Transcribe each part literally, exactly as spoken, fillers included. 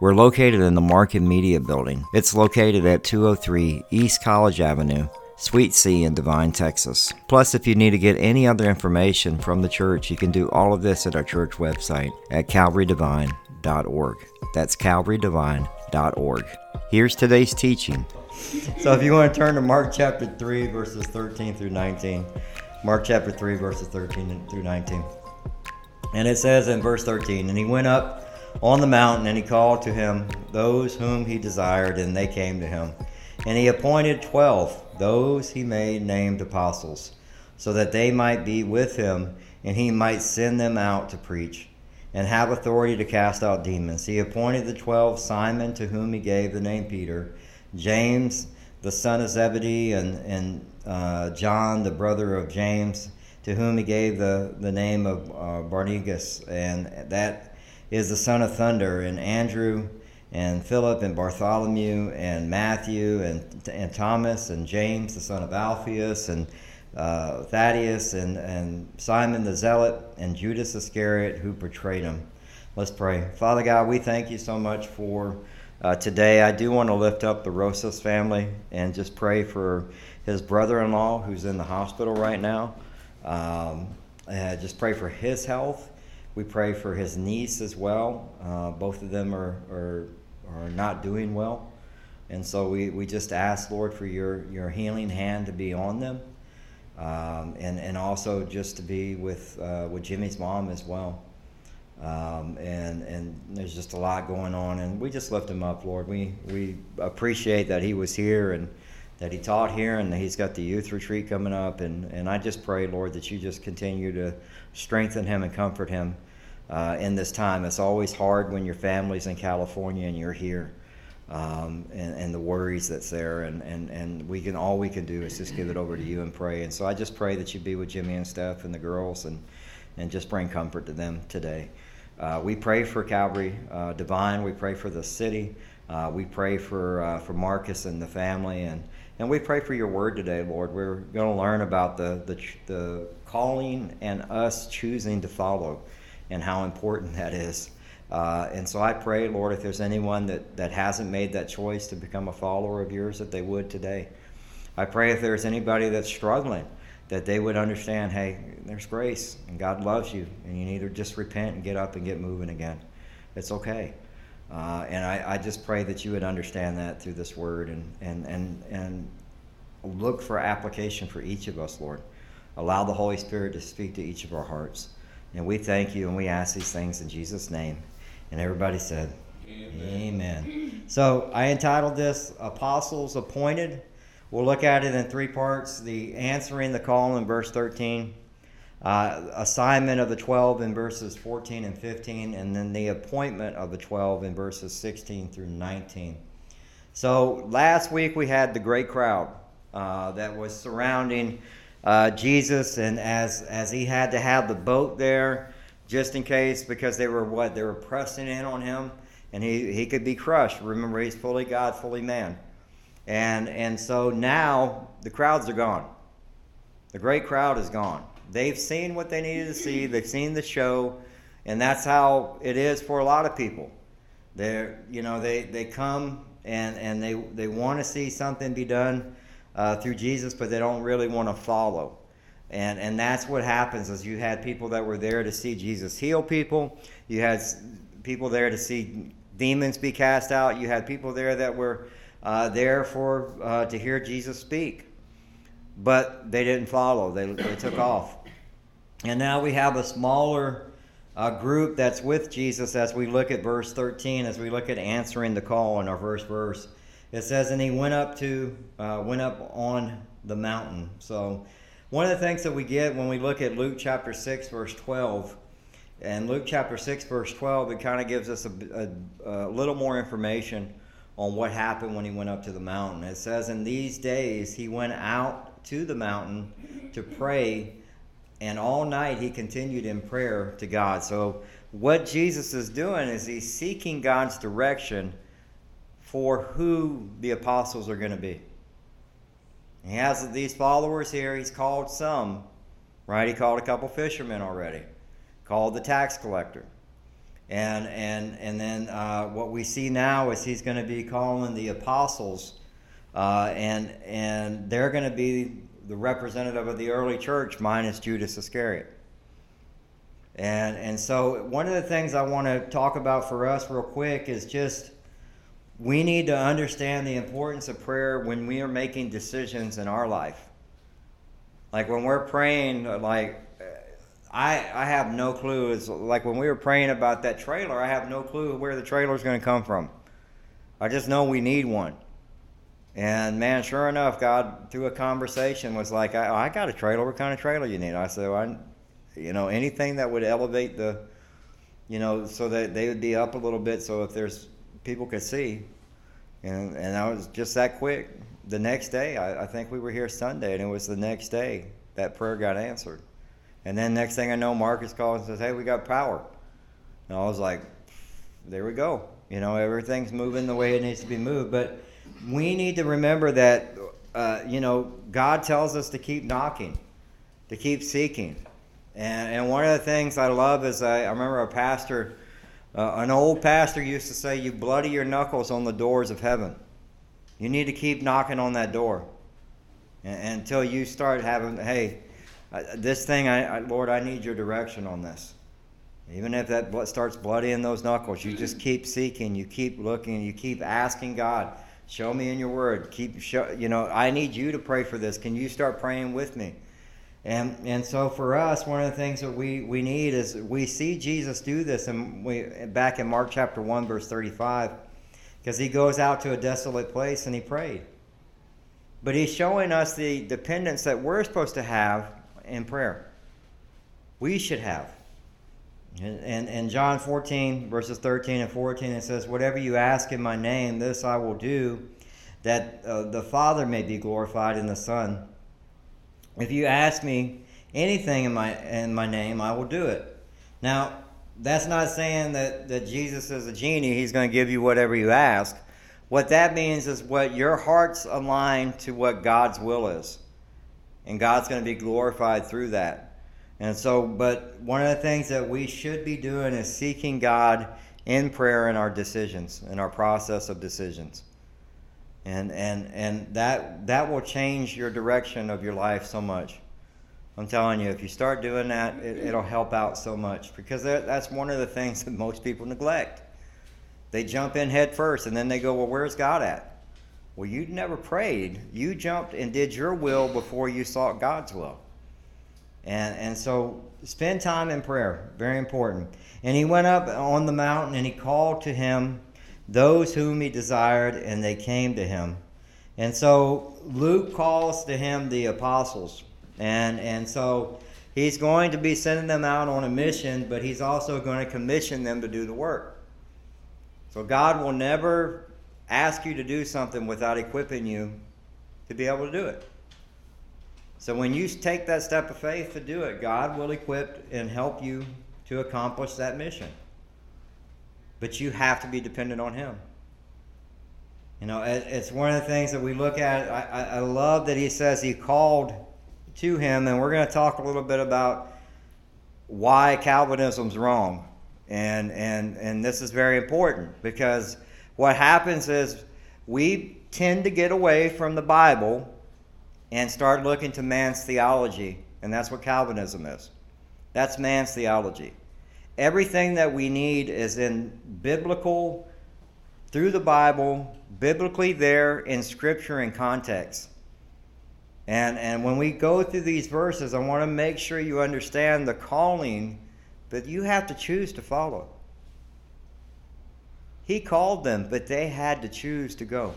We're located in the Mark and Media Building. It's located at two oh three East College Avenue, Suite C in Divine, Texas. Plus, if you need to get any other information from the church, you can do all of this at our church website at calvary divine dot org. That's calvary divine dot org. Here's today's teaching. So if you want to turn to Mark chapter three, verses thirteen through nineteen. Mark chapter three, verses thirteen through nineteen. And it says in verse thirteen, "And he went up on the mountain, and he called to him those whom he desired, and they came to him. And he appointed twelve, those he made named apostles, so that they might be with him, and he might send them out to preach, and have authority to cast out demons. He appointed the twelve Simon, to whom he gave the name Peter, James, the son of Zebedee, and, and uh, John, the brother of James, to whom he gave the, the name of uh, Boanerges, and that is the son of thunder, and Andrew, and Philip, and Bartholomew, and Matthew, and, and Thomas, and James, the son of Alphaeus, and uh, Thaddeus, and, and Simon the Zealot, and Judas Iscariot, who betrayed him." Let's pray. Father God, we thank you so much for... Uh, today, I do want to lift up the Rosas family and just pray for his brother-in-law who's in the hospital right now. Um, just pray for his health. We pray for his niece as well. Uh, both of them are, are are not doing well. And so we, we just ask, Lord, for your, your healing hand to be on them, um, and, and also just to be with, uh, with Jimmy's mom as well. Um, and and there's just a lot going on, and we just lift him up, Lord. We we appreciate that he was here and that he taught here, and that he's got the youth retreat coming up. And, and I just pray, Lord, that you just continue to strengthen him and comfort him uh, in this time. It's always hard when your family's in California and you're here, um, and, and the worries that's there. And, and, and we can all we can do is just give it over to you and pray. And so I just pray that you be with Jimmy and Steph and the girls, and and just bring comfort to them today. Uh, we pray for Calvary uh, Divine. We pray for the city. Uh, we pray for uh, for Marcus and the family, and, and we pray for your word today, Lord. We're going to learn about the, the the calling and us choosing to follow, and how important that is. Uh, and so I pray, Lord, if there's anyone that, that hasn't made that choice to become a follower of yours, that they would today. I pray if there's anybody that's struggling, that they would understand, hey, there's grace, and God loves you, and you need to just repent and get up and get moving again. It's okay. Uh, and I, I just pray that you would understand that through this word, and, and, and, and look for application for each of us, Lord. Allow the Holy Spirit to speak to each of our hearts. And we thank you, and we ask these things in Jesus' name. And everybody said, Amen. Amen. So I entitled this, Apostles Appointed. We'll look at it in three parts: the answering the call in verse thirteen, uh, assignment of the twelve in verses fourteen and fifteen, and then the appointment of the twelve in verses sixteen through nineteen. So last week we had the great crowd uh, that was surrounding uh, Jesus, and as as he had to have the boat there just in case, because they were what they were pressing in on him, and he he could be crushed. Remember, he's fully God, fully man. And and so now the crowds are gone. The great crowd is gone. They've seen what they needed to see. They've seen the show, and that's how it is for a lot of people. They're, you know, they, they come and, and they they want to see something be done uh, through Jesus, but they don't really want to follow. And and that's what happens. Is you had people that were there to see Jesus heal people. You had people there to see demons be cast out. You had people there that were Uh, therefore, uh, to hear Jesus speak, but they didn't follow. They, they took off, and now we have a smaller uh, group that's with Jesus. As we look at verse thirteen, as we look at answering the call in our first verse, it says, "And he went up to uh, went up on the mountain." So, one of the things that we get when we look at Luke chapter six, verse twelve, and Luke chapter six, verse twelve, it kind of gives us a, a, a little more information on what happened when he went up to the mountain. It says, in these days he went out to the mountain to pray, and all night he continued in prayer to God. So what Jesus is doing is he's seeking God's direction for who the apostles are going to be. He has these followers here. He's called some, right? He called a couple fishermen already, called the tax collector. And and and then uh, what we see now is he's going to be calling the apostles, uh, and and they're going to be the representative of the early church minus Judas Iscariot. And and so one of the things I want to talk about for us real quick is just we need to understand the importance of prayer when we are making decisions in our life. Like when we're praying, like. I, I have no clue. It's like when we were praying about that trailer, I have no clue where the trailer is going to come from. I just know we need one. And man, sure enough, God, through a conversation, was like, I, I got a trailer. What kind of trailer you need? I said, well, I, you know, anything that would elevate the, you know, so that they would be up a little bit so if there's people could see. And and I was just that quick. The next day, I, I think we were here Sunday, and it was the next day that prayer got answered. And then next thing I know, Marcus calls and says, hey, we got power. And I was like, there we go. You know, everything's moving the way it needs to be moved. But we need to remember that, uh, you know, God tells us to keep knocking, to keep seeking. And and one of the things I love is I, I remember a pastor, uh, an old pastor used to say, you bloody your knuckles on the doors of heaven. You need to keep knocking on that door and, until you start having, hey, I, this thing, I, I, Lord, I need your direction on this. Even if that blood starts bloodying those knuckles, you just keep seeking, you keep looking, you keep asking God, show me in your word. Keep, show, you know, I need you to pray for this. Can you start praying with me? And and so for us, one of the things that we, we need is we see Jesus do this, and we back in Mark chapter one, verse thirty-five, because he goes out to a desolate place and he prayed. But he's showing us the dependence that we're supposed to have in prayer. We should have. And, and and John fourteen, verses thirteen and fourteen, it says, whatever you ask in my name, this I will do, that uh, the Father may be glorified in the Son. If you ask me anything in my in my name, I will do it. Now, that's not saying that, that Jesus is a genie. He's going to give you whatever you ask. What that means is what your heart's aligned to what God's will is. And God's going to be glorified through that. And so, but one of the things that we should be doing is seeking God in prayer in our decisions, in our process of decisions. And and and that that will change your direction of your life so much. I'm telling you, if you start doing that, it, it'll help out so much. Because that, that's one of the things that most people neglect. They jump in head first, and then they go, well, where's God at? Well, you never prayed. You jumped and did your will before you sought God's will. And and so spend time in prayer. Very important. And he went up on the mountain and he called to him those whom he desired, and they came to him. And so Luke calls to him the apostles. And and so he's going to be sending them out on a mission, but he's also going to commission them to do the work. So God will never ask you to do something without equipping you to be able to do it. So when you take that step of faith to do it, God will equip and help you to accomplish that mission. But you have to be dependent on him. You know, it's one of the things that we look at. I, I love that he says he called to him, and we're going to talk a little bit about why Calvinism's wrong. And, and, and this is very important, because what happens is we tend to get away from the Bible and start looking to man's theology, and that's what Calvinism is. That's man's theology. Everything that we need is in biblical, through the Bible, biblically there in Scripture and context. And, and when we go through these verses, I want to make sure you understand the calling that you have to choose to follow. He called them, but they had to choose to go.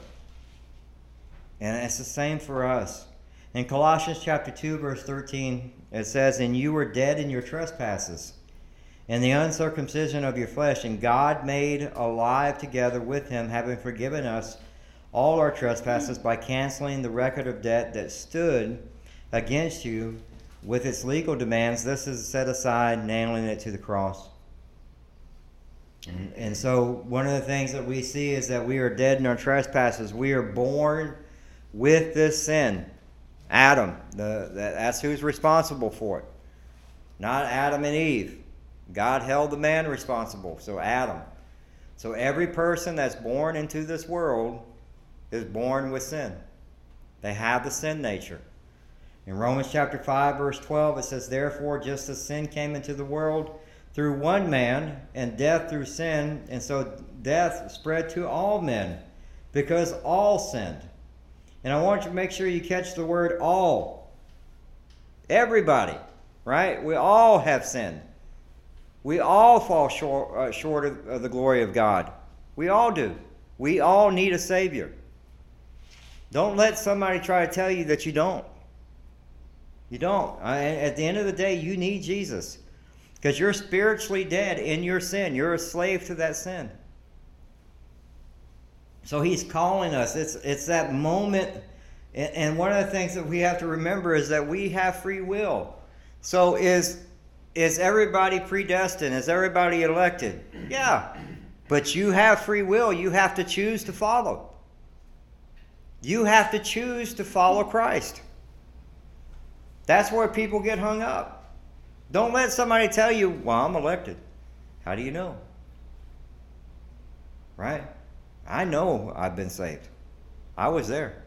And it's the same for us. In Colossians chapter two, verse thirteen, it says, and you were dead in your trespasses and the uncircumcision of your flesh, and God made alive together with him, having forgiven us all our trespasses by canceling the record of debt that stood against you with its legal demands. This is set aside, nailing it to the cross. And, and so one of the things that we see is that we are dead in our trespasses. We are born with this sin. Adam, the, the, that's who's responsible for it. Not Adam and Eve. God held the man responsible, so Adam. So every person that's born into this world is born with sin. They have the sin nature. In Romans chapter five, verse twelve, it says, "Therefore, just as sin came into the world through one man, and death through sin, and so death spread to all men, because all sinned." And I want you to make sure you catch the word all. Everybody, right? We all have sinned. We all fall short, uh, short of, of the glory of God. We all do. We all need a Savior. Don't let somebody try to tell you that you don't. You don't. Uh, at the end of the day, you need Jesus, because you're spiritually dead in your sin. You're a slave to that sin. So he's calling us. It's it's that moment. And, and one of the things that we have to remember is that we have free will. So is is everybody predestined? Is everybody elected? Yeah. But you have free will. You have to choose to follow. You have to choose to follow Christ. That's where people get hung up. Don't let somebody tell you, "Well, I'm elected." How do you know? Right? I know I've been saved. I was there.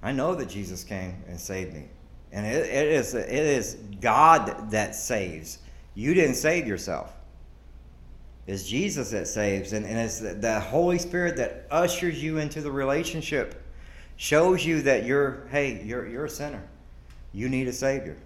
I know that Jesus came and saved me. And it, it is it is God that saves. You didn't save yourself. It's Jesus that saves. And, and it's the, the Holy Spirit that ushers you into the relationship, shows you that you're, hey, you're, you're a sinner. You need a Savior.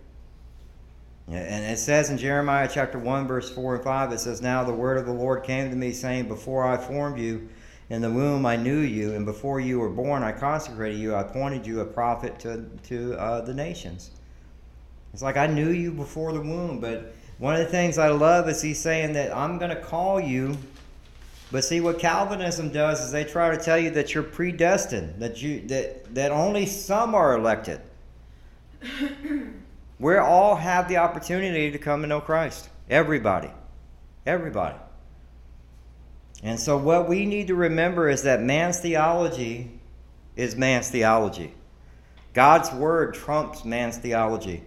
And it says in Jeremiah chapter one, verse four and five, it says, "Now the word of the Lord came to me, saying, Before I formed you in the womb, I knew you. And before you were born, I consecrated you. I appointed you a prophet to, to uh, the nations." It's like, I knew you before the womb. But one of the things I love is he's saying that I'm going to call you. But see, what Calvinism does is they try to tell you that you're predestined, that you that that only some are elected. We all have the opportunity to come to know Christ. Everybody. Everybody. And so what we need to remember is that man's theology is man's theology. God's word trumps man's theology.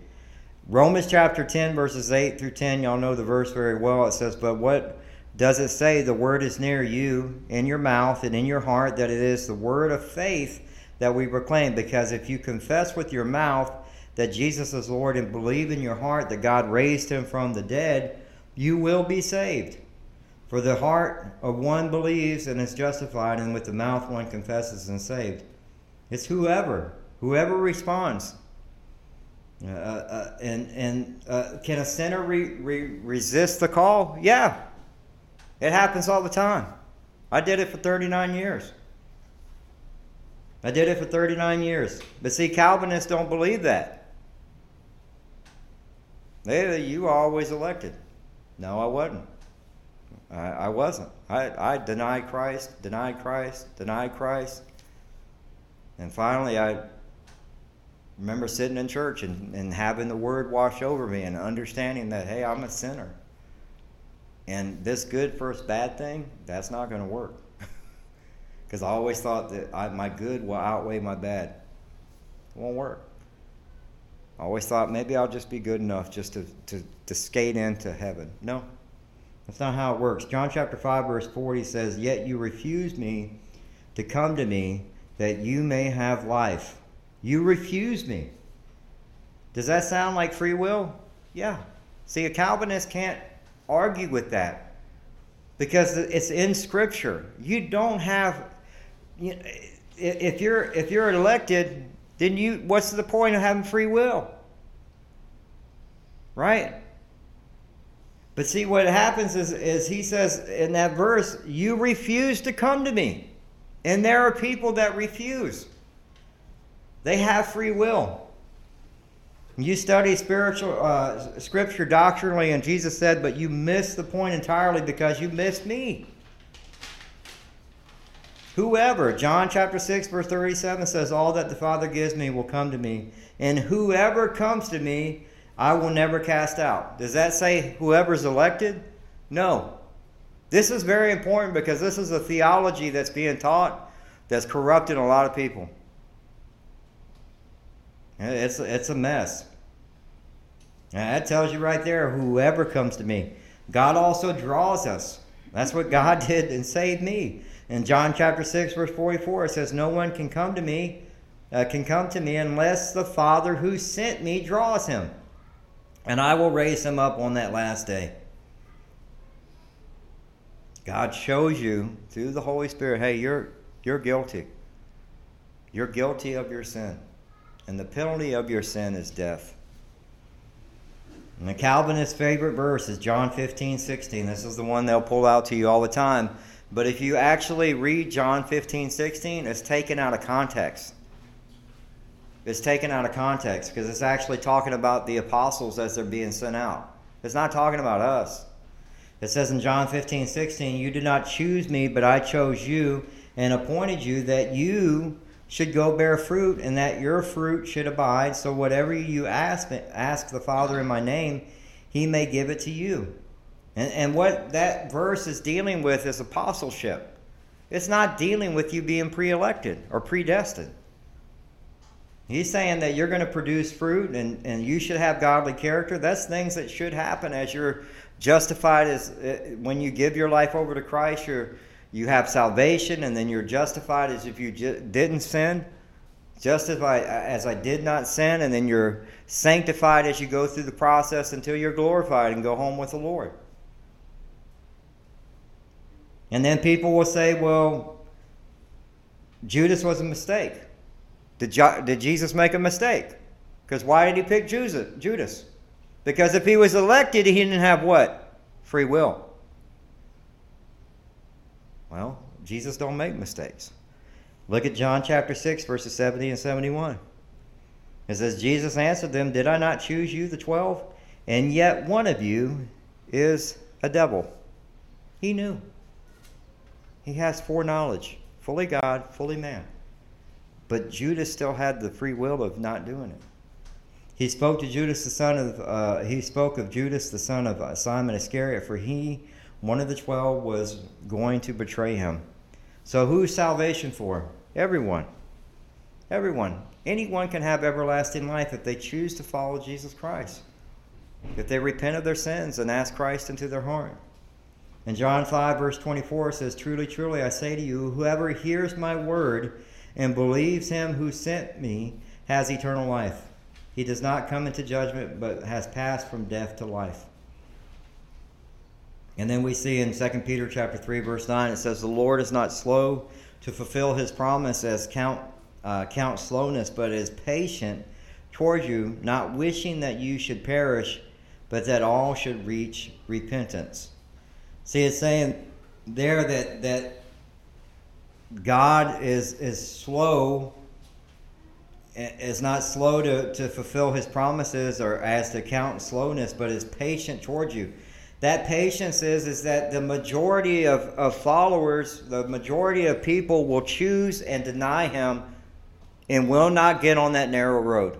Romans chapter ten, verses eight through ten, y'all know the verse very well. It says, "But what does it say? The word is near you, in your mouth and in your heart, that it is the word of faith that we proclaim. Because if you confess with your mouth that Jesus is Lord and believe in your heart that God raised him from the dead, you will be saved. For the heart of one believes and is justified, and with the mouth one confesses and saved." It's whoever, whoever responds. Uh, uh, and and uh, can a sinner re- re- resist the call? Yeah. It happens all the time. I did it for thirty-nine years. I did it for thirty-nine years. But see, Calvinists don't believe that. They, you were always elected. No, I wasn't. I, I wasn't. I, I denied Christ, denied Christ, denied Christ. And finally, I remember sitting in church and, and having the word wash over me and understanding that, hey, I'm a sinner. And this good first bad thing, that's not going to work. Because I always thought that I, my good will outweigh my bad. It won't work. I always thought maybe I'll just be good enough just to, to, to skate into heaven. No, that's not how it works. John chapter five, verse forty says, "Yet you refused me to come to me that you may have life." You refused me. Does that sound like free will? Yeah. See, a Calvinist can't argue with that because it's in Scripture. You don't have, you know, if you're if you're elected, then you. What's the point of having free will, right? But see, what happens is, is he says in that verse, "You refuse to come to me," and there are people that refuse. They have free will. You study spiritual uh, scripture doctrinally, and Jesus said, but you miss the point entirely because you missed me. Whoever, John chapter six, verse thirty-seven says, all that the Father gives me will come to me, and whoever comes to me, I will never cast out. Does that say whoever's elected? No. This is very important because this is a theology that's being taught that's corrupting a lot of people. It's, it's a mess. And that tells you right there, whoever comes to me. God also draws us. That's what God did and saved me. In John chapter six, verse forty-four, it says, no one can come to me, uh, can come to me unless the Father who sent me draws him. And I will raise him up on that last day. God shows you through the Holy Spirit, hey, you're you're guilty. You're guilty of your sin. And the penalty of your sin is death. And the Calvinist's favorite verse is John fifteen sixteen. This is the one they'll pull out to you all the time. But if you actually read John fifteen sixteen, it's taken out of context. It's taken out of context because it's actually talking about the apostles as they're being sent out. It's not talking about us. It says in John fifteen sixteen, you did not choose me, but I chose you and appointed you that you should go bear fruit and that your fruit should abide. So whatever you ask, ask the Father in my name, he may give it to you. And, and what that verse is dealing with is apostleship. It's not dealing with you being pre-elected or predestined. He's saying that you're going to produce fruit and, and you should have godly character. That's things that should happen as you're justified. As uh, when you give your life over to Christ, you're, you have salvation, and then you're justified as if you ju- didn't sin. Justified as I did not sin, and then you're sanctified as you go through the process until you're glorified and go home with the Lord. And then people will say, well, Judas was a mistake. Did, jo- did Jesus make a mistake? Because why did he pick Judas? Because if he was elected, he didn't have what? Free will. Well, Jesus don't make mistakes. Look at John chapter six, verses seventy and seventy-one. It says, Jesus answered them, did I not choose you, the twelve? And yet one of you is a devil. He knew. He has foreknowledge, fully God, fully man. But Judas still had the free will of not doing it. He spoke to Judas, the son of uh, he spoke of Judas, the son of uh, Simon Iscariot, for he, one of the twelve, was going to betray him. So who's salvation for? Everyone. Everyone. Anyone can have everlasting life if they choose to follow Jesus Christ. If they repent of their sins and ask Christ into their heart. In John five, verse twenty-four says, truly, truly, I say to you, whoever hears my word and believes him who sent me has eternal life. He does not come into judgment, but has passed from death to life. And then we see in Second Peter chapter three, verse nine, it says, the Lord is not slow to fulfill his promise as count, uh, count slowness, but is patient toward you, not wishing that you should perish, but that all should reach repentance. See, it's saying there that that God is is slow, is not slow to, to fulfill his promises or as to count slowness, but is patient towards you. That patience is, is that the majority of, of followers, the majority of people will choose and deny him and will not get on that narrow road.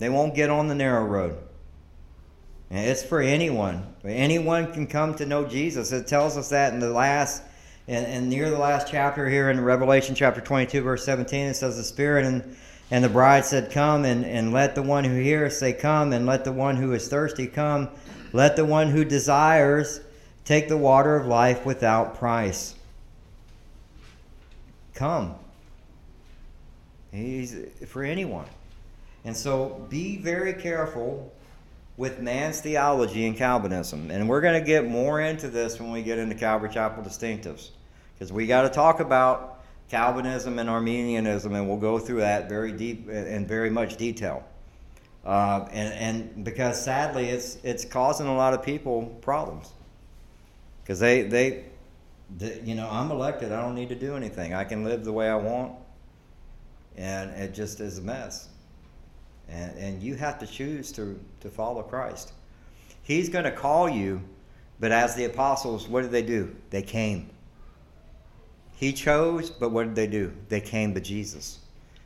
They won't get on the narrow road. And it's for anyone. Anyone can come to know Jesus. It tells us that in the last, and, and near the last chapter here in Revelation chapter twenty-two, verse seventeen, it says, the Spirit and, and the bride said, come, and, and let the one who hears say, come, and let the one who is thirsty come. Let the one who desires take the water of life without price. Come. He's for anyone. And so be very careful with man's theology and Calvinism. And we're going to get more into this when we get into Calvary Chapel Distinctives, because we got to talk about Calvinism and Arminianism, and we'll go through that very deep and very much detail. Uh, and, and because sadly, it's it's causing a lot of people problems, because they, they, they, you know, I'm elected. I don't need to do anything. I can live the way I want. and it just is a mess. And and you have to choose to, to follow Christ. He's going to call you, but as the apostles, what did they do? They came. He chose, but what did they do? They came to Jesus.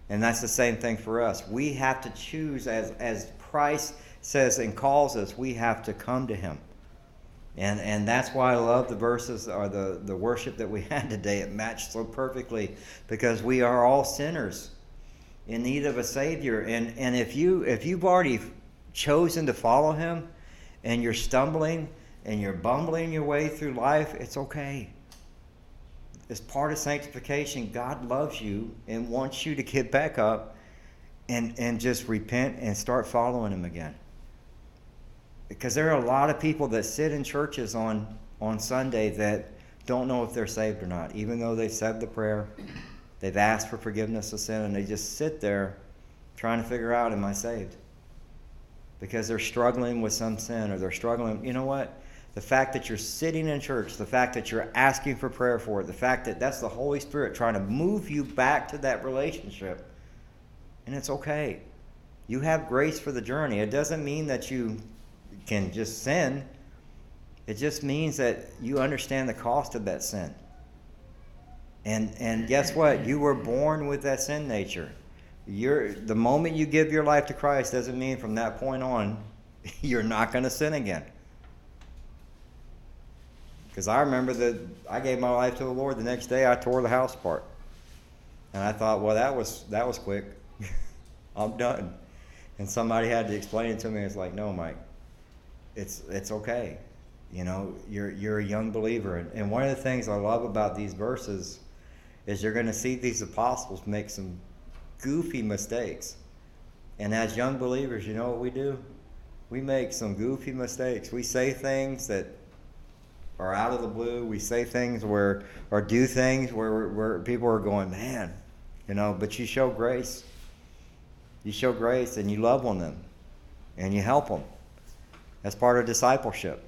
And that's the same thing for us. We have to choose as, as Christ says and calls us, we have to come to him. And and that's why I love the verses or the, the worship that we had today. It matched so perfectly because we are all sinners in need of a Savior. And and if you if you've already chosen to follow him and you're stumbling and you're bumbling your way through life, it's okay. It's part of sanctification. God loves you and wants you to get back up and, and just repent and start following him again. Because there are a lot of people that sit in churches on, on Sunday that don't know if they're saved or not, even though they've said the prayer, they've asked for forgiveness of sin, and they just sit there trying to figure out, am I saved? Because they're struggling with some sin or they're struggling. You know what? The fact that you're sitting in church, the fact that you're asking for prayer for it, the fact that that's the Holy Spirit trying to move you back to that relationship, and it's okay. You have grace for the journey. It doesn't mean that you can just sin. It just means that you understand the cost of that sin. And and guess what? You were born with that sin nature. You're, the moment you give your life to Christ doesn't mean from that point on you're not going to sin again. Because I remember that I gave my life to the Lord. The next day I tore the house apart. And I thought, well, that was that was quick. I'm done. And somebody had to explain it to me. It's like, no, Mike. It's it's okay. You know, you're you're a young believer. And, and one of the things I love about these verses is you're going to see these apostles make some goofy mistakes. And as young believers, you know what we do? We make some goofy mistakes. We say things that are out of the blue. We say things where, or do things where, where people are going, man, you know, but you show grace. You show grace and you love on them and you help them. That's part of discipleship.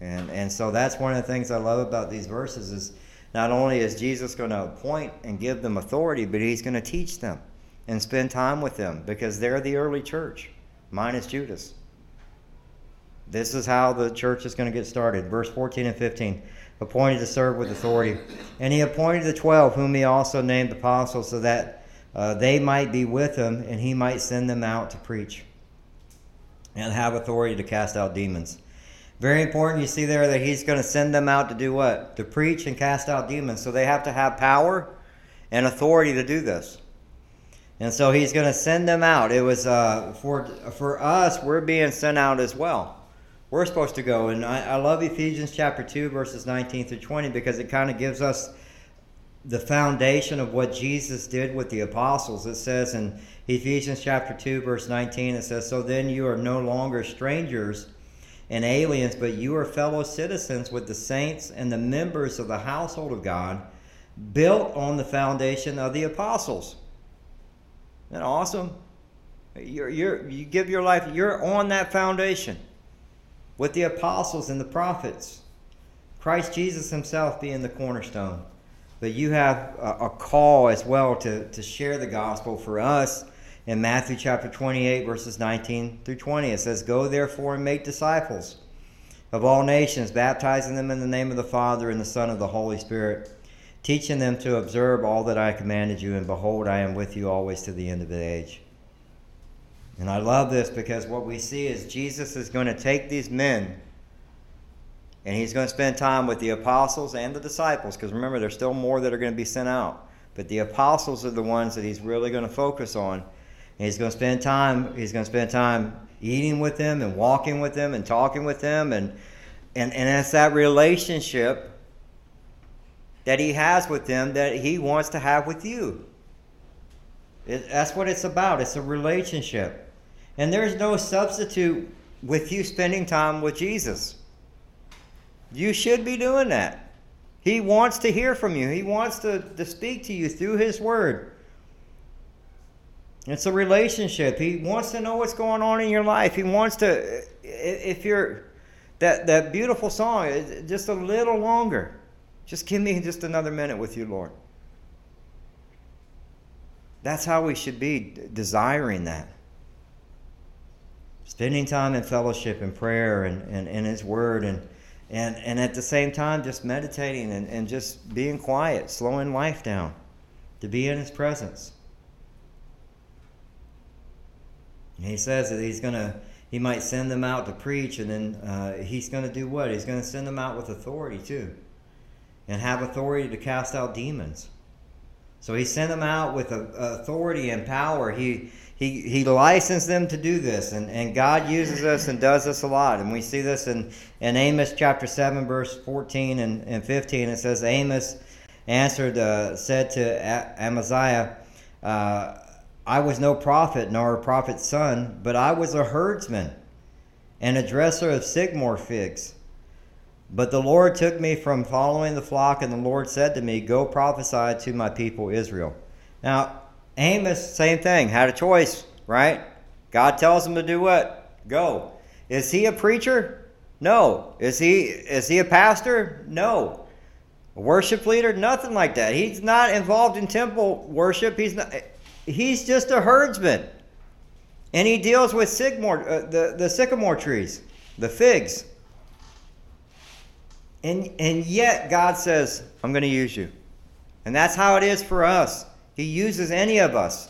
And and so that's one of the things I love about these verses is not only is Jesus going to appoint and give them authority, but he's going to teach them and spend time with them because they're the early church, minus Judas. This is how the church is going to get started. Verse fourteen and fifteen, appointed to serve with authority. And he appointed the twelve, whom he also named apostles, so that uh, they might be with him and he might send them out to preach and have authority to cast out demons. Very important, you see there that he's going to send them out to do what? To preach and cast out demons. So they have to have power and authority to do this. And so he's going to send them out. It was uh, for for us, we're being sent out as well. We're supposed to go. And I, I love Ephesians chapter two, verses nineteen through twenty, because it kind of gives us the foundation of what Jesus did with the apostles. It says in Ephesians chapter two, verse nineteen, it says, so then you are no longer strangers and aliens, but you are fellow citizens with the saints and the members of the household of God, built on the foundation of the apostles. Isn't that awesome? You're, you're, you give your life, you're on that foundation with the apostles and the prophets. Christ Jesus himself being the cornerstone. But you have a call as well to, to share the gospel for us in Matthew chapter twenty-eight, verses nineteen through twenty. It says, go therefore and make disciples of all nations, baptizing them in the name of the Father and the Son and the Holy Spirit, teaching them to observe all that I commanded you, and behold, I am with you always to the end of the age. And I love this because what we see is Jesus is going to take these men and he's going to spend time with the apostles and the disciples, because remember, there's still more that are going to be sent out. But the apostles are the ones that he's really going to focus on. And he's going to spend time, he's going to spend time eating with them and walking with them and talking with them. And and, and it's that relationship that he has with them that he wants to have with you. It, that's what it's about. It's a relationship. And there's no substitute with you spending time with Jesus. You should be doing that. He wants to hear from you. He wants to, to speak to you through his word. It's a relationship. He wants to know what's going on in your life. He wants to, if you're, that, that beautiful song, just a little longer. Just give me just another minute with you, Lord. That's how we should be, d- desiring that. Spending time in fellowship and prayer and, and, and His Word, and, and, and at the same time just meditating and, and just being quiet, slowing life down to be in His presence. And He says that He's going to, He might send them out to preach, and then uh, He's going to do what? He's going to send them out with authority too, and have authority to cast out demons. So He sent them out with a, a authority and power. He He, he licensed them to do this, and, and God uses us and does this a lot. And we see this in, in Amos chapter seven, verse fourteen and, and fifteen. It says, Amos answered, uh, said to a- Amaziah, uh, I was no prophet nor a prophet's son, but I was a herdsman and a dresser of sycamore figs. But the Lord took me from following the flock, and the Lord said to me, go prophesy to my people Israel. Now, Amos, same thing, had a choice, right? God tells him to do what? Go. Is he a preacher? No. Is he is he a pastor? No. A worship leader? Nothing like that. He's not involved in temple worship. He's not. He's just a herdsman, and he deals with sycamore, uh, the the sycamore trees, the figs. And and yet God says, I'm going to use you, and that's how it is for us. He uses any of us,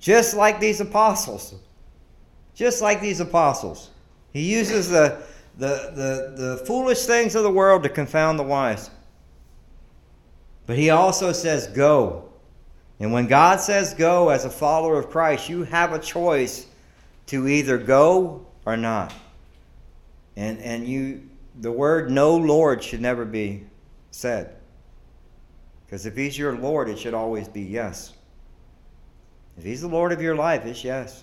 just like these apostles, just like these apostles. He uses the, the, the, the foolish things of the world to confound the wise. But He also says, go. And when God says go, as a follower of Christ, you have a choice to either go or not. And, and you, the word no Lord should never be said. Because if He's your Lord, it should always be yes. If He's the Lord of your life, it's yes.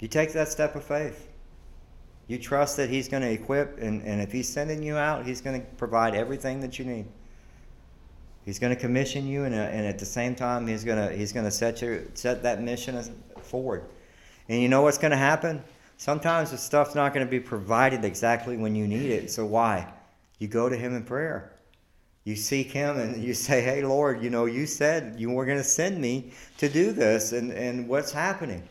You take that step of faith. You trust that He's going to equip, and, and if He's sending you out, He's going to provide everything that you need. He's going to commission you, and, and at the same time, He's going to He's going to set you set that mission forward. And you know what's going to happen? Sometimes the stuff's not going to be provided exactly when you need it. So why? You go to Him in prayer. You seek Him and you say, hey, Lord, you know, you said you were going to send me to do this, and, and what's happening?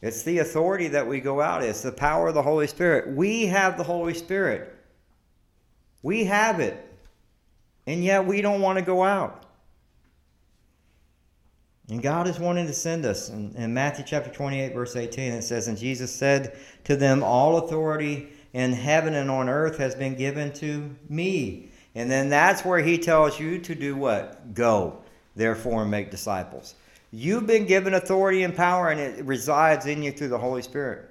It's the authority that we go out. It's the power of the Holy Spirit. We have the Holy Spirit. We have it. And yet we don't want to go out. And God is wanting to send us. In, in Matthew chapter twenty-eight, verse eighteen, it says, and Jesus said to them, all authority in heaven and on earth has been given to me. And then that's where He tells you to do what? Go, therefore, and make disciples. You've been given authority and power, and it resides in you through the Holy Spirit.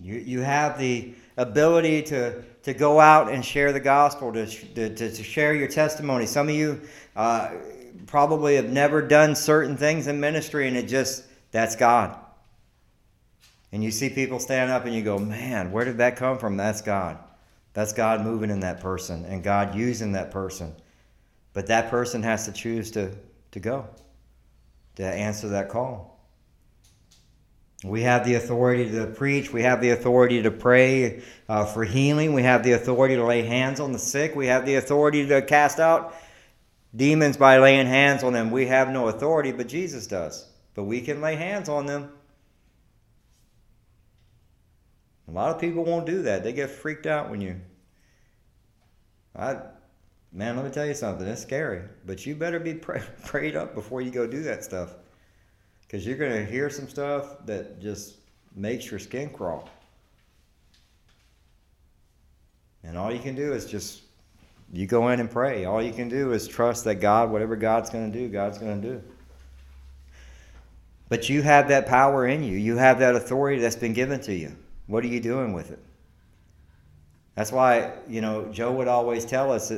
You you have the ability to, to go out and share the gospel, to, to, to share your testimony. Some of you uh, probably have never done certain things in ministry, and it just, that's God. And you see people stand up, and you go, man, where did that come from? That's God. That's God moving in that person and God using that person. But that person has to choose to, to go, to answer that call. We have the authority to preach. We have the authority to pray uh, for healing. We have the authority to lay hands on the sick. We have the authority to cast out demons by laying hands on them. We have no authority, but Jesus does. But we can lay hands on them. A lot of people won't do that. They get freaked out when you... I, man, let me tell you something. It's scary. But you better be pray, prayed up before you go do that stuff. Because you're going to hear some stuff that just makes your skin crawl. And all you can do is just... You go in and pray. All you can do is trust that God, whatever God's going to do, God's going to do. But you have that power in you. You have that authority that's been given to you. What are you doing with it? That's why, you know, Joe would always tell us,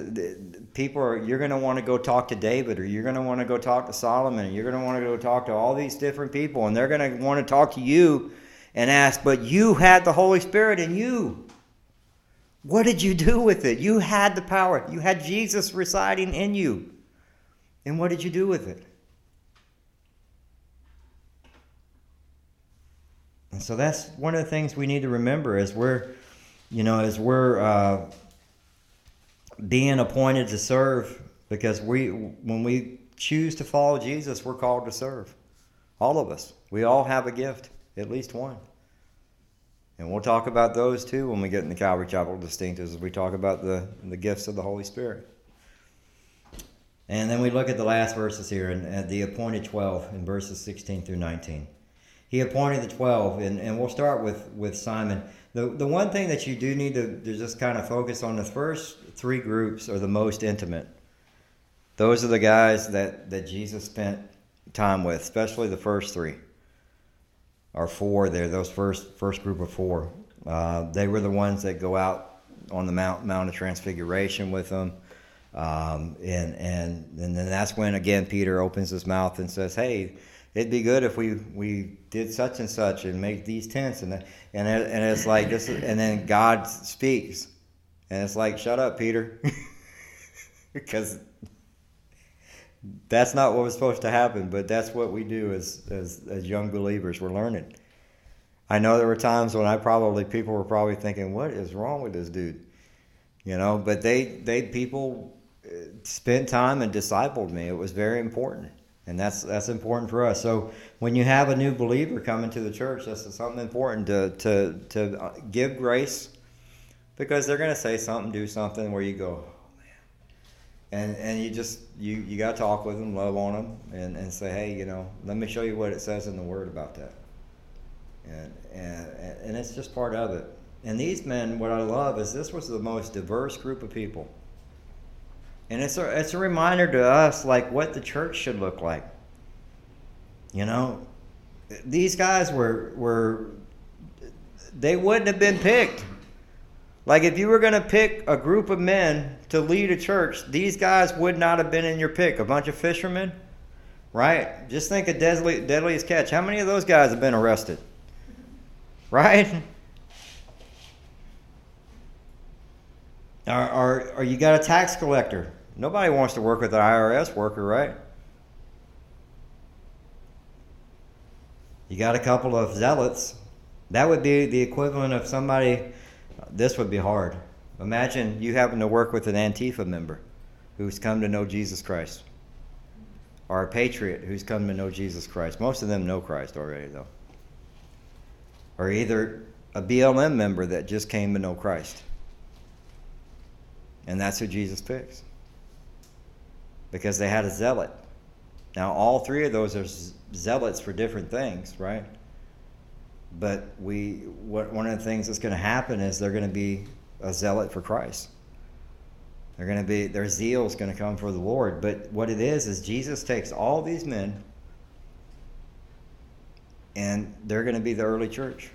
people are, you're going to want to go talk to David, or you're going to want to go talk to Solomon, and you're going to want to go talk to all these different people, and they're going to want to talk to you and ask, but you had the Holy Spirit in you. What did you do with it? You had the power. You had Jesus residing in you. And what did you do with it? And so that's one of the things we need to remember as we're, you know, as we're uh, being appointed to serve Because we, when we choose to follow Jesus, we're called to serve. All of us. We all have a gift, at least one. And we'll talk about those too when we get in the Calvary Chapel distinctives, as we talk about the, the gifts of the Holy Spirit. And then we look at the last verses here, and at the appointed twelve in verses sixteen through nineteen. He appointed the twelve, and, and we'll start with, with Simon. The the one thing that you do need to, to just kind of focus on, the first three groups are the most intimate. Those are the guys that, that Jesus spent time with, especially the first three. Or four there, those first first group of four. Uh, they were the ones that go out on the Mount, Mount of Transfiguration with them. Um, and, and, and then that's when, again, Peter opens his mouth and says, hey, it'd be good if we, we did such and such and make these tents. And, and, and it's like, this is, and then God speaks. And it's like, shut up, Peter. Because that's not what was supposed to happen, but that's what we do as, as, as young believers. We're learning. I know there were times when I probably, people were probably thinking, what is wrong with this dude? You know, but they, they people spent time and discipled me. It was very important, and that's that's important for us. So when you have a new believer coming to the church, that's something important to to, to give grace, because they're going to say something, do something where you go, oh man, and and you just you you got to talk with them, love on them, and, and say, hey, you know, let me show you what it says in the Word about that, and and and it's just part of it. And these men, what I love is this was the most diverse group of people. And it's a, it's a reminder to us, like, what the church should look like. You know, these guys were, were they wouldn't have been picked. Like, if you were going to pick a group of men to lead a church, these guys would not have been in your pick. A bunch of fishermen, right? Just think of Deadly, Deadliest Catch. How many of those guys have been arrested? Right? Or, or, or you got a tax collector. Nobody wants to work with an I R S worker, right? You got a couple of zealots. That would be the equivalent of somebody, this would be hard. Imagine you having to work with an Antifa member who's come to know Jesus Christ. Or a patriot who's come to know Jesus Christ. Most of them know Christ already, though. Or either a B L M member that just came to know Christ. And that's who Jesus picks. Because they had a zealot. Now, all three of those are zealots for different things, right? But we, what, one of the things that's going to happen is they're going to be a zealot for Christ. They're going to be, their zeal is going to come for the Lord. But what it is, is Jesus takes all these men, and they're going to be the early church.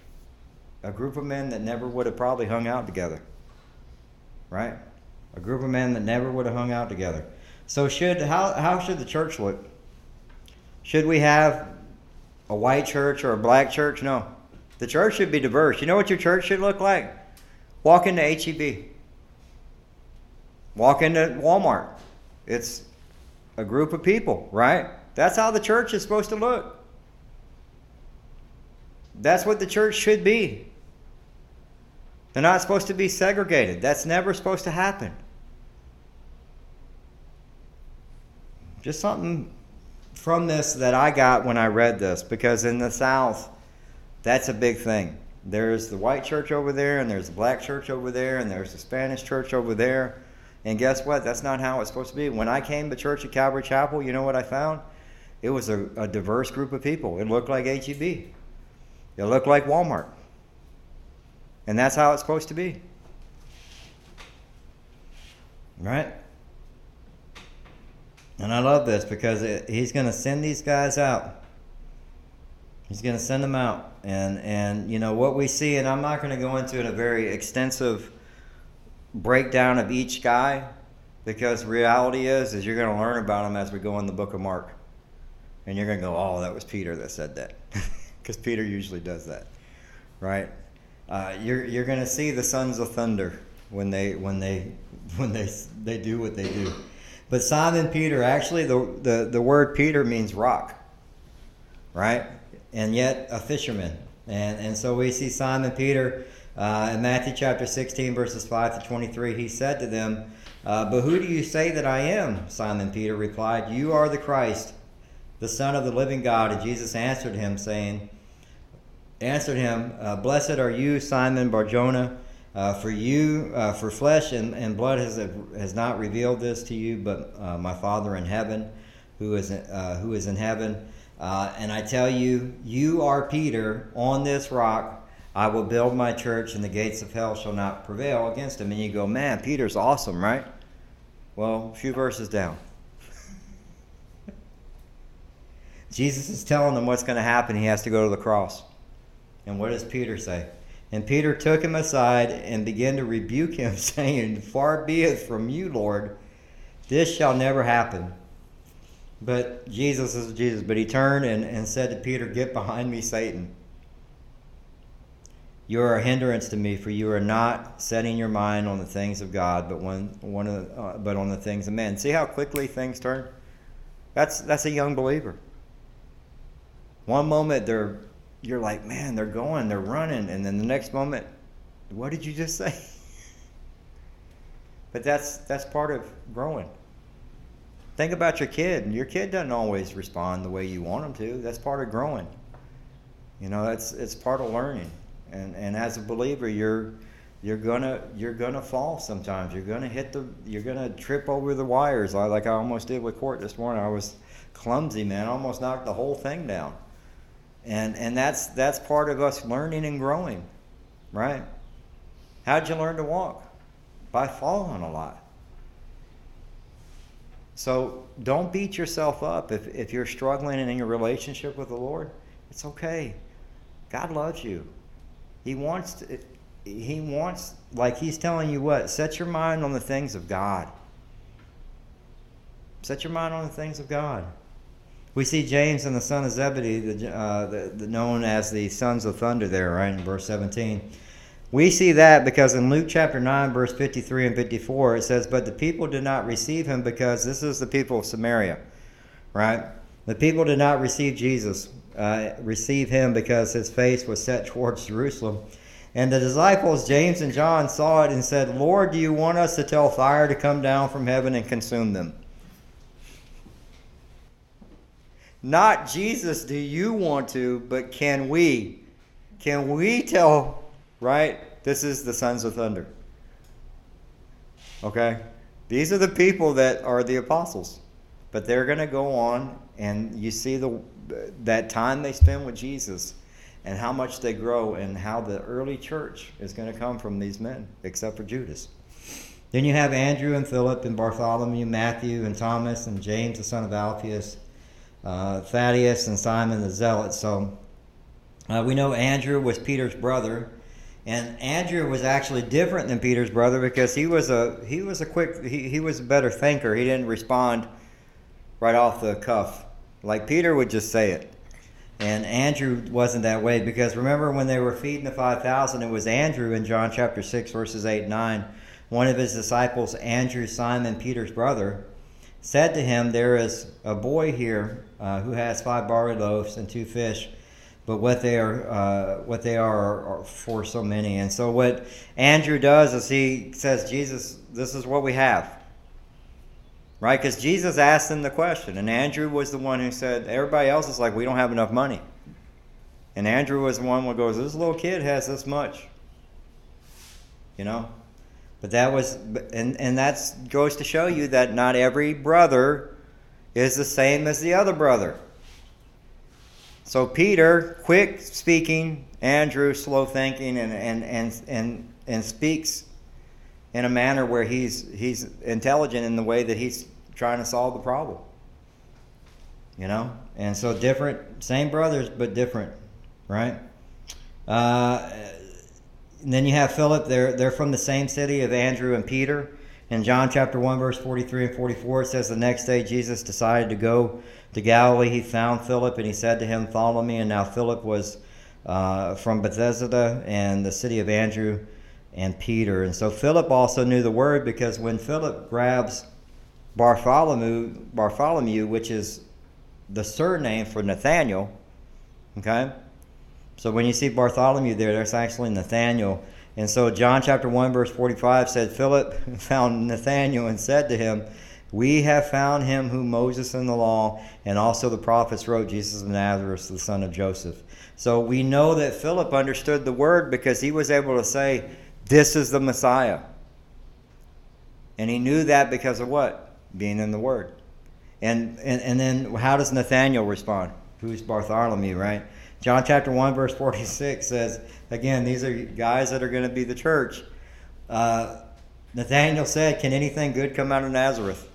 A group of men that never would have probably hung out together. Right? A group of men that never would have hung out together. So should how how should the church look? Should we have a white church or a black church? No. The church should be diverse. You know what your church should look like? Walk into H E B. Walk into Walmart. It's a group of people, right? That's how the church is supposed to look. That's what the church should be. They're not supposed to be segregated. That's never supposed to happen. Just something from this that I got when I read this, because in the South, that's a big thing. There's the white church over there, and there's the black church over there, and there's the Spanish church over there. And guess what? That's not how it's supposed to be. When I came to church at Calvary Chapel, you know what I found? It was a, a diverse group of people. It looked like H E B. It looked like Walmart. And that's how it's supposed to be. Right? And I love this, because it, he's going to send these guys out. He's going to send them out. And, and, you know, what we see, and I'm not going to go into in a very extensive breakdown of each guy, because reality is, is you're going to learn about them as we go in the book of Mark. And you're going to go, oh, that was Peter that said that. Because Peter usually does that. Right? Uh, you're you're going to see the sons of thunder when they when they when they they do what they do. But Simon Peter, actually the the, the word Peter means rock, right? And yet a fisherman, and and so we see Simon Peter uh, in Matthew chapter sixteen verses five to twenty-three. He said to them, Uh, but who do you say that I am? Simon Peter replied, You are the Christ, the Son of the living God. And Jesus answered him, saying, answered him, uh, Blessed are you, Simon Barjona, uh, for you, uh, for flesh and, and blood has has not revealed this to you, but uh, my Father in heaven, who is uh, who is in heaven. Uh, and I tell you, you are Peter. On this rock I will build my church, and the gates of hell shall not prevail against him. And you go, man, Peter's awesome, right? Well, a few verses down. Jesus is telling them what's going to happen. He has to go to the cross. And what does Peter say? And Peter took him aside and began to rebuke him, saying, Far be it from you, Lord. This shall never happen. But Jesus is Jesus. But he turned and, and said to Peter, Get behind me, Satan. You are a hindrance to me, for you are not setting your mind on the things of God, but one, one of the, uh, but on the things of men. See how quickly things turn? That's that's a young believer. One moment they're, you're like, man, they're going, they're running, and then the next moment, what did you just say? But that's that's part of growing. Think about your kid. Your kid doesn't always respond the way you want them to. That's part of growing. You know, that's it's part of learning. And and as a believer, you're you're gonna you're gonna fall sometimes. You're gonna hit the you're gonna trip over the wires. I, like I almost did with court this morning. I was clumsy, man. I almost knocked the whole thing down. And and that's that's part of us learning and growing, right? How'd you learn to walk? By falling a lot. So don't beat yourself up if if you're struggling in your relationship with the Lord. It's okay. God loves you. He wants, to, he wants, like he's telling you what? Set your mind on the things of God. Set your mind on the things of God. We see James and the son of Zebedee, the, uh, the, the known as the sons of thunder there, right, in verse seventeen. We see that because in Luke chapter nine, verse fifty-three and fifty-four, it says, But the people did not receive him because this is the people of Samaria, right? The people did not receive Jesus. Uh, receive him because his face was set towards Jerusalem. And the disciples, James and John, saw it and said, Lord, do you want us to tell fire to come down from heaven and consume them? Not Jesus, do you want to, but can we? Can we tell, right? This is the sons of thunder. Okay? These are the people that are the apostles. But they're going to go on, and you see the that time they spend with Jesus and how much they grow and how the early church is going to come from these men, except for Judas. Then you have Andrew and Philip and Bartholomew, Matthew and Thomas and James, the son of Alphaeus, uh, Thaddeus and Simon the Zealot. So uh, we know Andrew was Peter's brother, and Andrew was actually different than Peter's brother because he was a he was a quick he, he was a better thinker. He didn't respond right off the cuff. Like Peter would just say it. And Andrew wasn't that way because remember when they were feeding the five thousand, it was Andrew in John chapter six, verses eight and nine. One of his disciples, Andrew, Simon, Peter's brother, said to him, There is a boy here uh, who has five barley loaves and two fish, but what they are uh, what they are, are for so many. And so what Andrew does is he says, Jesus, this is what we have. Right, because Jesus asked them the question, and Andrew was the one who said, everybody else is like, we don't have enough money. And Andrew was the one who goes, this little kid has this much. You know? But that was, and, and that goes to show you that not every brother is the same as the other brother. So Peter, quick speaking, Andrew, slow thinking, and and and and, and speaks in a manner where he's he's intelligent in the way that he's trying to solve the problem, you know. And so different, same brothers but different, right? Uh, and then you have Philip. They're they're from the same city of Andrew and Peter. In John chapter one, verse forty-three and forty-four, it says the next day Jesus decided to go to Galilee. He found Philip and he said to him, "Follow me." And now Philip was uh, from Bethsaida and the city of Andrew and Peter. And so Philip also knew the word because when Philip grabs Bartholomew, Bartholomew, which is the surname for Nathaniel, okay? So when you see Bartholomew there, that's actually Nathaniel. And so John chapter one, verse forty-five said, Philip found Nathanael and said to him, we have found him who Moses in the law and also the prophets wrote, Jesus of Nazareth, the son of Joseph. So we know that Philip understood the word because he was able to say, this is the Messiah. And he knew that because of what? Being in the word. And and, and then how does Nathanael respond? Who's Bartholomew, right? John chapter one, verse forty-six says, again, these are guys that are going to be the church. Uh, Nathanael said, can anything good come out of Nazareth?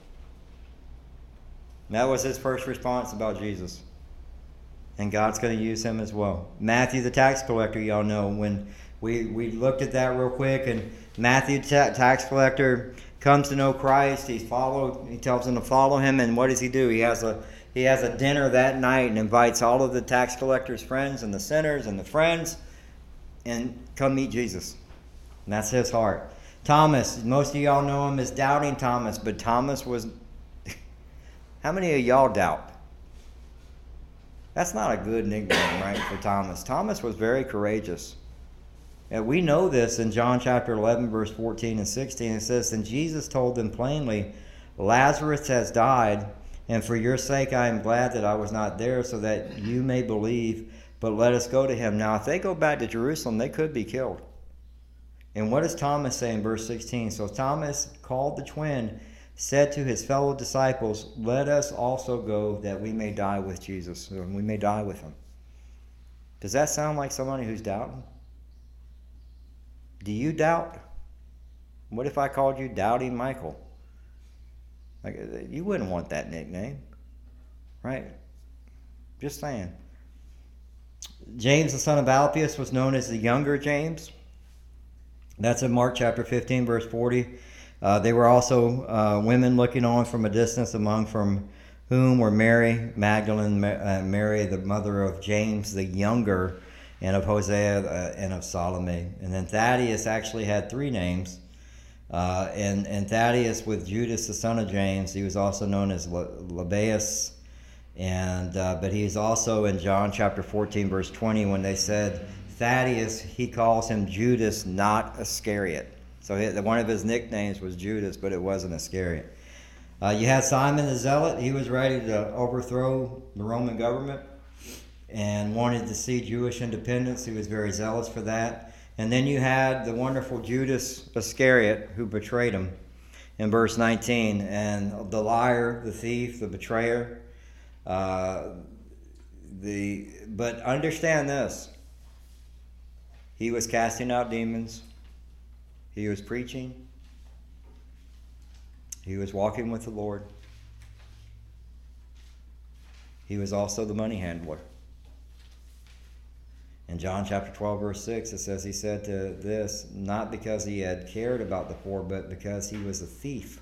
That was his first response about Jesus. And God's going to use him as well. Matthew the tax collector, y'all know, when we, we looked at that real quick, and Matthew the ta- tax collector comes to know Christ. He's followed, he tells him to follow him, and what does he do? He has a he has a dinner that night and invites all of the tax collector's friends and the sinners and the friends, and come meet Jesus. And that's his heart. Thomas, most of y'all know him as doubting Thomas, but Thomas was... How many of y'all doubt? That's not a good nickname, right, for Thomas. Thomas was very courageous. And we know this in John chapter eleven, verse fourteen and sixteen. It says, and Jesus told them plainly, Lazarus has died, and for your sake I am glad that I was not there, so that you may believe, but let us go to him. Now, if they go back to Jerusalem, they could be killed. And what does Thomas say in verse sixteen? So Thomas, called the twin, said to his fellow disciples, let us also go that we may die with Jesus, and we may die with him. Does that sound like somebody who's doubting? Do you doubt? What if I called you Doubting Michael? Like, you wouldn't want that nickname, right? Just saying. James, the son of Alphaeus, was known as the younger James. That's in Mark chapter fifteen, verse forty. Uh, they were also uh, women looking on from a distance, among from whom were Mary Magdalene, uh, Mary, the mother of James the younger, and of Hosea, uh, and of Salome. And then Thaddeus actually had three names. Uh, and, and Thaddeus with Judas, the son of James, he was also known as Labaeus. And, uh, but he's also in John chapter fourteen, verse twenty, when they said Thaddeus, he calls him Judas, not Iscariot. So he, one of his nicknames was Judas, but it wasn't Iscariot. Uh, you had Simon the Zealot. He was ready to overthrow the Roman government and wanted to see Jewish independence. He was very zealous for that. And then you had the wonderful Judas Iscariot, who betrayed him in verse nineteen. And the liar, the thief, the betrayer. Uh, the But understand this. He was casting out demons. He was preaching. He was walking with the Lord. He was also the money handler. In John chapter twelve, verse six, it says, he said to this, not because he had cared about the poor, but because he was a thief.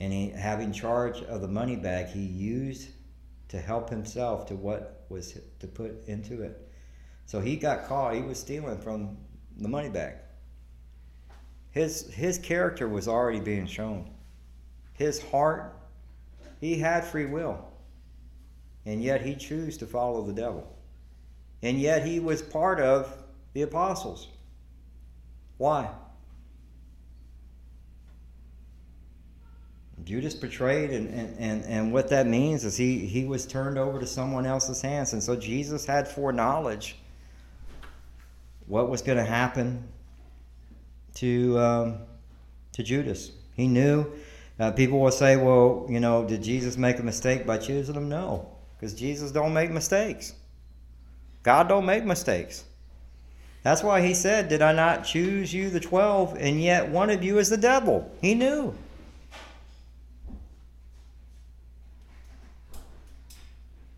And he, having charge of the money bag, he used to help himself to what was to put into it. So he got caught. He was stealing from the money bag. His, his character was already being shown. His heart, he had free will. And yet he chose to follow the devil. And yet he was part of the apostles. Why? Judas betrayed, and, and, and, and what that means is he, he was turned over to someone else's hands. And so Jesus had foreknowledge what was going to happen to um, to Judas. He knew. Uh, people will say, well, you know, did Jesus make a mistake by choosing him? No, because Jesus don't make mistakes. God don't make mistakes. That's why he said, did I not choose you, the twelve, and yet one of you is the devil? He knew.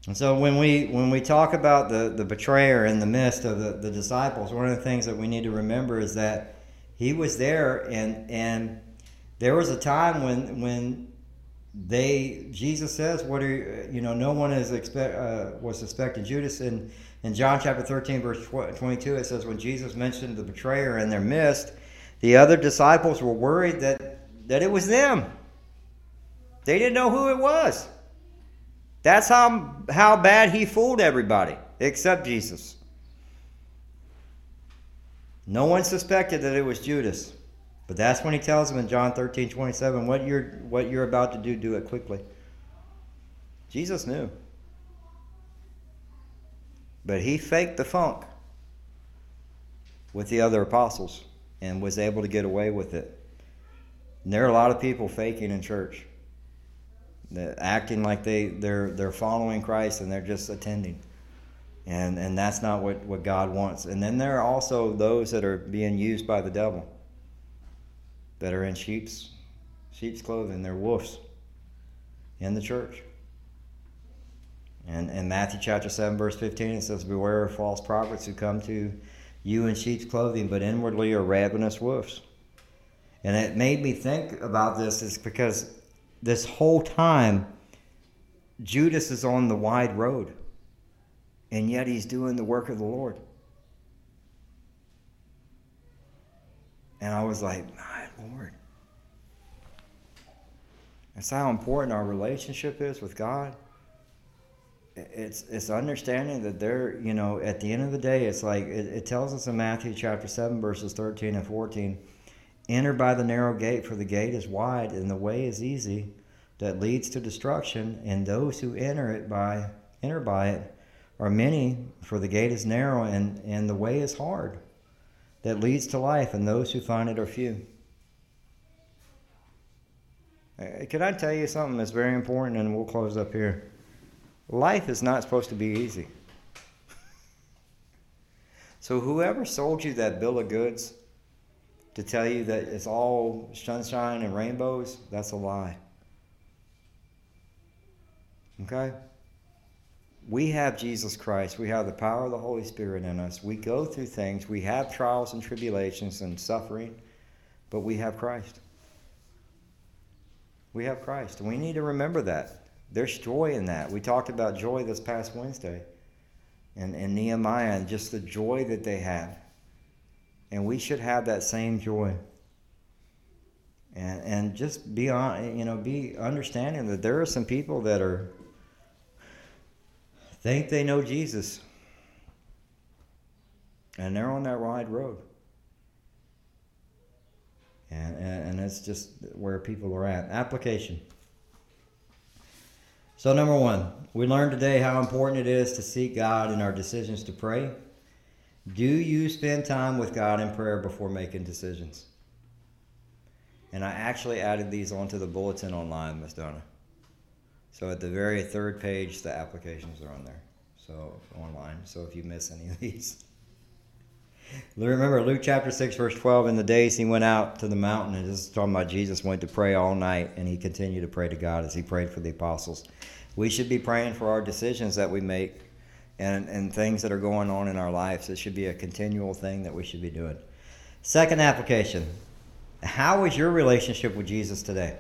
And so when we when we talk about the, the betrayer in the midst of the, the disciples, one of the things that we need to remember is that he was there, and and there was a time when when they Jesus says, "What are you know? No one is expect uh, was suspecting Judas." And in John chapter thirteen, verse twenty-two, it says, "When Jesus mentioned the betrayer in their midst, the other disciples were worried that that it was them. They didn't know who it was. That's how how bad he fooled everybody except Jesus." No one suspected that it was Judas. But that's when he tells him in John thirteen twenty-seven, what you're, what you're about to do, do it quickly. Jesus knew. But he faked the funk with the other apostles and was able to get away with it. And there are a lot of people faking in church. They're acting like they, they're they're following Christ and they're just attending. And and that's not what, what God wants. And then there are also those that are being used by the devil that are in sheep's sheep's clothing. They're wolves in the church. And in Matthew chapter seven, verse fifteen, it says, "Beware of false prophets who come to you in sheep's clothing, but inwardly are ravenous wolves." And it made me think about this is because this whole time, Judas is on the wide road, and yet he's doing the work of the Lord. And I was like, my Lord. That's how important our relationship is with God. It's it's understanding that they're, you know, at the end of the day, it's like, it, it tells us in Matthew chapter seven, verses thirteen and fourteen, "Enter by the narrow gate, for the gate is wide, and the way is easy that leads to destruction, and those who enter it by enter by it are many, for the gate is narrow, and, and the way is hard that leads to life, and those who find it are few." Can I tell you something that's very important, and we'll close up here? Life is not supposed to be easy. So whoever sold you that bill of goods to tell you that it's all sunshine and rainbows, that's a lie. Okay? We have Jesus Christ. We have the power of the Holy Spirit in us. We go through things. We have trials and tribulations and suffering, but we have Christ. We have Christ. We need to remember that. There's joy in that. We talked about joy this past Wednesday and, and Nehemiah and just the joy that they have. And we should have that same joy. And and just be on, you know, be understanding that there are some people that are think they know Jesus. And they're on that wide road. And and, and that's just where people are at. Application. So number one, we learned today how important it is to seek God in our decisions to pray. Do you spend time with God in prayer before making decisions? And I actually added these onto the bulletin online, Miz Donna. So at the very third page, the applications are on there. So online. So if you miss any of these. Remember Luke chapter six, verse twelve, "In the days he went out to the mountain," and this is talking about Jesus went to pray all night, and he continued to pray to God as he prayed for the apostles. We should be praying for our decisions that we make and, and things that are going on in our lives. It should be a continual thing that we should be doing. Second application, how is your relationship with Jesus today?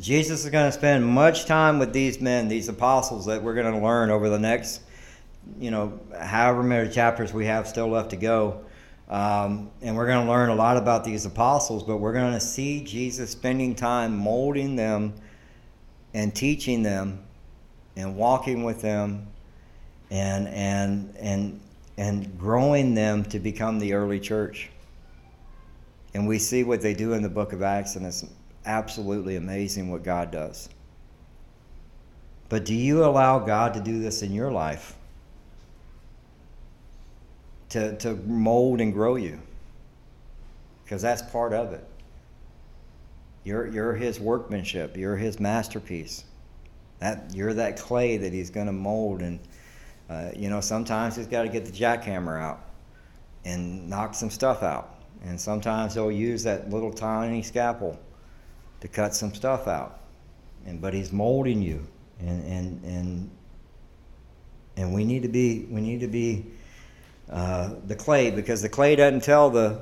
Jesus is going to spend much time with these men, these apostles that we're going to learn over the next, you know, however many chapters we have still left to go. Um, and we're going to learn a lot about these apostles, but we're going to see Jesus spending time molding them and teaching them and walking with them and, and, and, and growing them to become the early church. And we see what they do in the book of Acts, and it's absolutely amazing what God does. But do you allow God to do this in your life? To, to mold and grow you, because that's part of it. You're you're his workmanship. You're his masterpiece. That you're that clay that he's going to mold, and uh, you know sometimes he's got to get the jackhammer out and knock some stuff out, and sometimes he'll use that little tiny scalpel to cut some stuff out. And but he's molding you, and and and and we need to be we need to be. Uh, the clay, because the clay doesn't tell the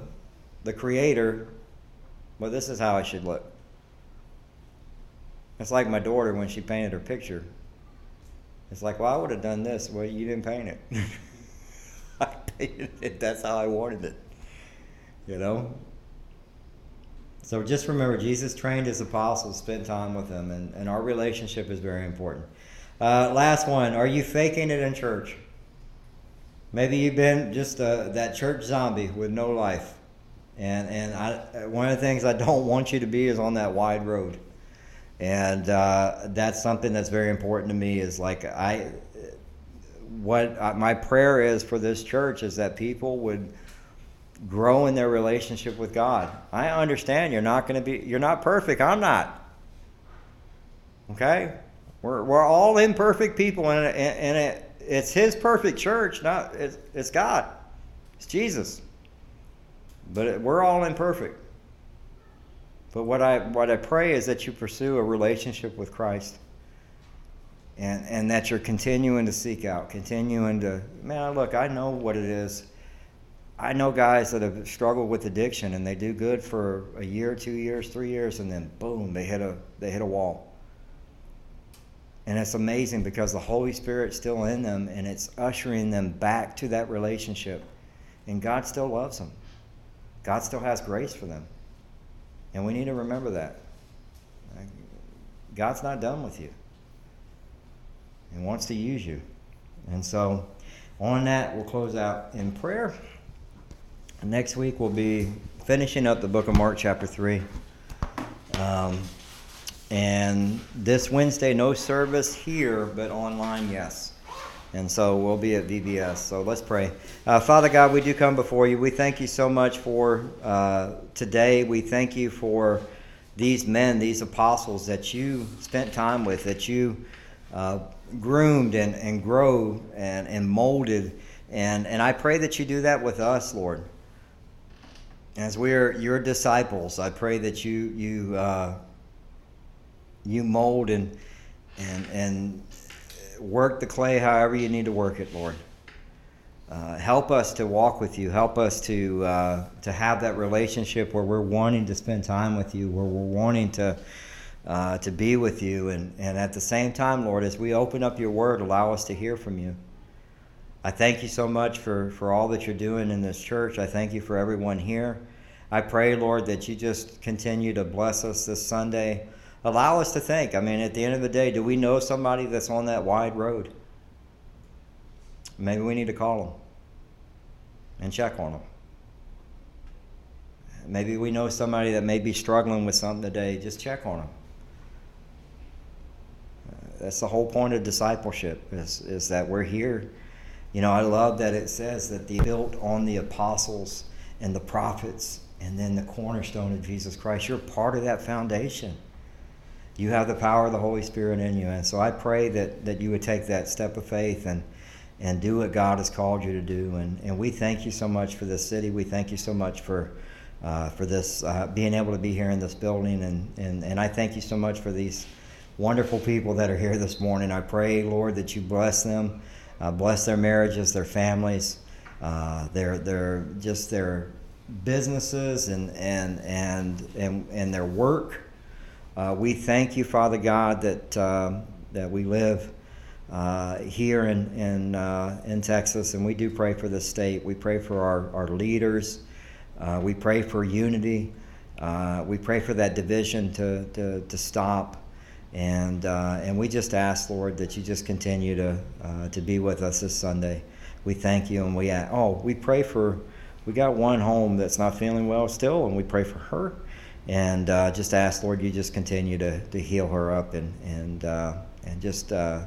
the creator, well, this is how I should look. It's like my daughter when she painted her picture. It's like, well, I would have done this. Well, you didn't paint it. I painted it. That's how I wanted it. You know? So just remember, Jesus trained his apostles, spent time with them, and, and our relationship is very important. Uh, last one, are you faking it in church? Maybe you've been just uh, that church zombie with no life. And and I, one of the things I don't want you to be is on that wide road. And uh, that's something that's very important to me, is like I, what I, my prayer is for this church is that people would grow in their relationship with God. I understand you're not going to be, you're not perfect. I'm not. Okay? We're we're all imperfect people, and it, and it, it's His perfect church, not it's, it's God. It's Jesus. But it, we're all imperfect. But what I what I pray is that you pursue a relationship with Christ, and and that you're continuing to seek out, continuing to, man, look, I know what it is. I know guys that have struggled with addiction, and they do good for a year, two years, three years, and then boom, they hit a they hit a wall. And it's amazing because the Holy Spirit's still in them, and it's ushering them back to that relationship. And God still loves them. God still has grace for them. And we need to remember that. God's not done with you. He wants to use you. And so on that, we'll close out in prayer. Next week, we'll be finishing up the book of Mark, chapter three. Um, and this Wednesday, no service here, but online, yes. And so we'll be at V B S. So let's pray. Uh, Father God, we do come before you. We thank you so much for uh, today. We thank you for these men, these apostles that you spent time with, that you uh, groomed and, and grew and, and molded. And, and I pray that you do that with us, Lord. As we are your disciples, I pray that you you uh, you mold and and and work the clay however you need to work it, Lord. Uh, help us to walk with you. Help us to uh, to have that relationship where we're wanting to spend time with you, where we're wanting to uh, to be with you, and and at the same time, Lord, as we open up your Word, allow us to hear from you. I thank you so much for, for all that you're doing in this church. I thank you for everyone here. I pray, Lord, that you just continue to bless us this Sunday. Allow us to think. I mean, at the end of the day, do we know somebody that's on that wide road? Maybe we need to call them and check on them. Maybe we know somebody that may be struggling with something today. Just check on them. That's the whole point of discipleship, is, is that we're here. You know, I love that it says that they built on the apostles and the prophets and then the cornerstone of Jesus Christ. You're part of that foundation. You have the power of the Holy Spirit in you. And so I pray that, that you would take that step of faith and, and do what God has called you to do. And, and we thank you so much for this city. We thank you so much for uh, for this, uh, being able to be here in this building. And, and, and I thank you so much for these wonderful people that are here this morning. I pray, Lord, that you bless them. Uh, bless their marriages, their families, uh, their their just their businesses and and and and, and their work. Uh, we thank you, Father God, that uh, that we live uh, here in in uh, in Texas, and we do pray for the state. We pray for our our leaders. Uh, we pray for unity. Uh, we pray for that division to to, to stop. And uh, and we just ask, Lord, that you just continue to uh, to be with us this Sunday. We thank you, and we ask, oh we pray for we got one home that's not feeling well still, and we pray for her, and uh, just ask, Lord, you just continue to, to heal her up, and and uh, and just uh,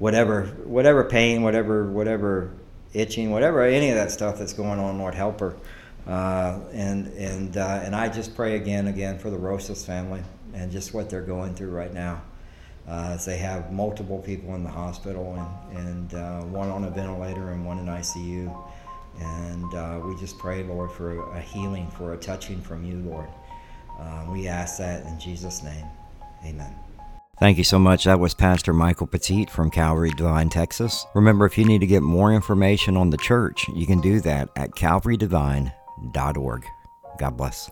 whatever whatever pain, whatever whatever itching, whatever any of that stuff that's going on, Lord, help her. Uh, and and uh, and I just pray again again for the Rosas family. And just what they're going through right now, uh, as they have multiple people in the hospital, and, and uh, one on a ventilator and one in I C U. And uh, we just pray, Lord, for a healing, for a touching from you, Lord. Uh, we ask that in Jesus' name. Amen. Thank you so much. That was Pastor Michael Petit from Calvary Divine, Texas. Remember, if you need to get more information on the church, you can do that at calvary divine dot org. God bless.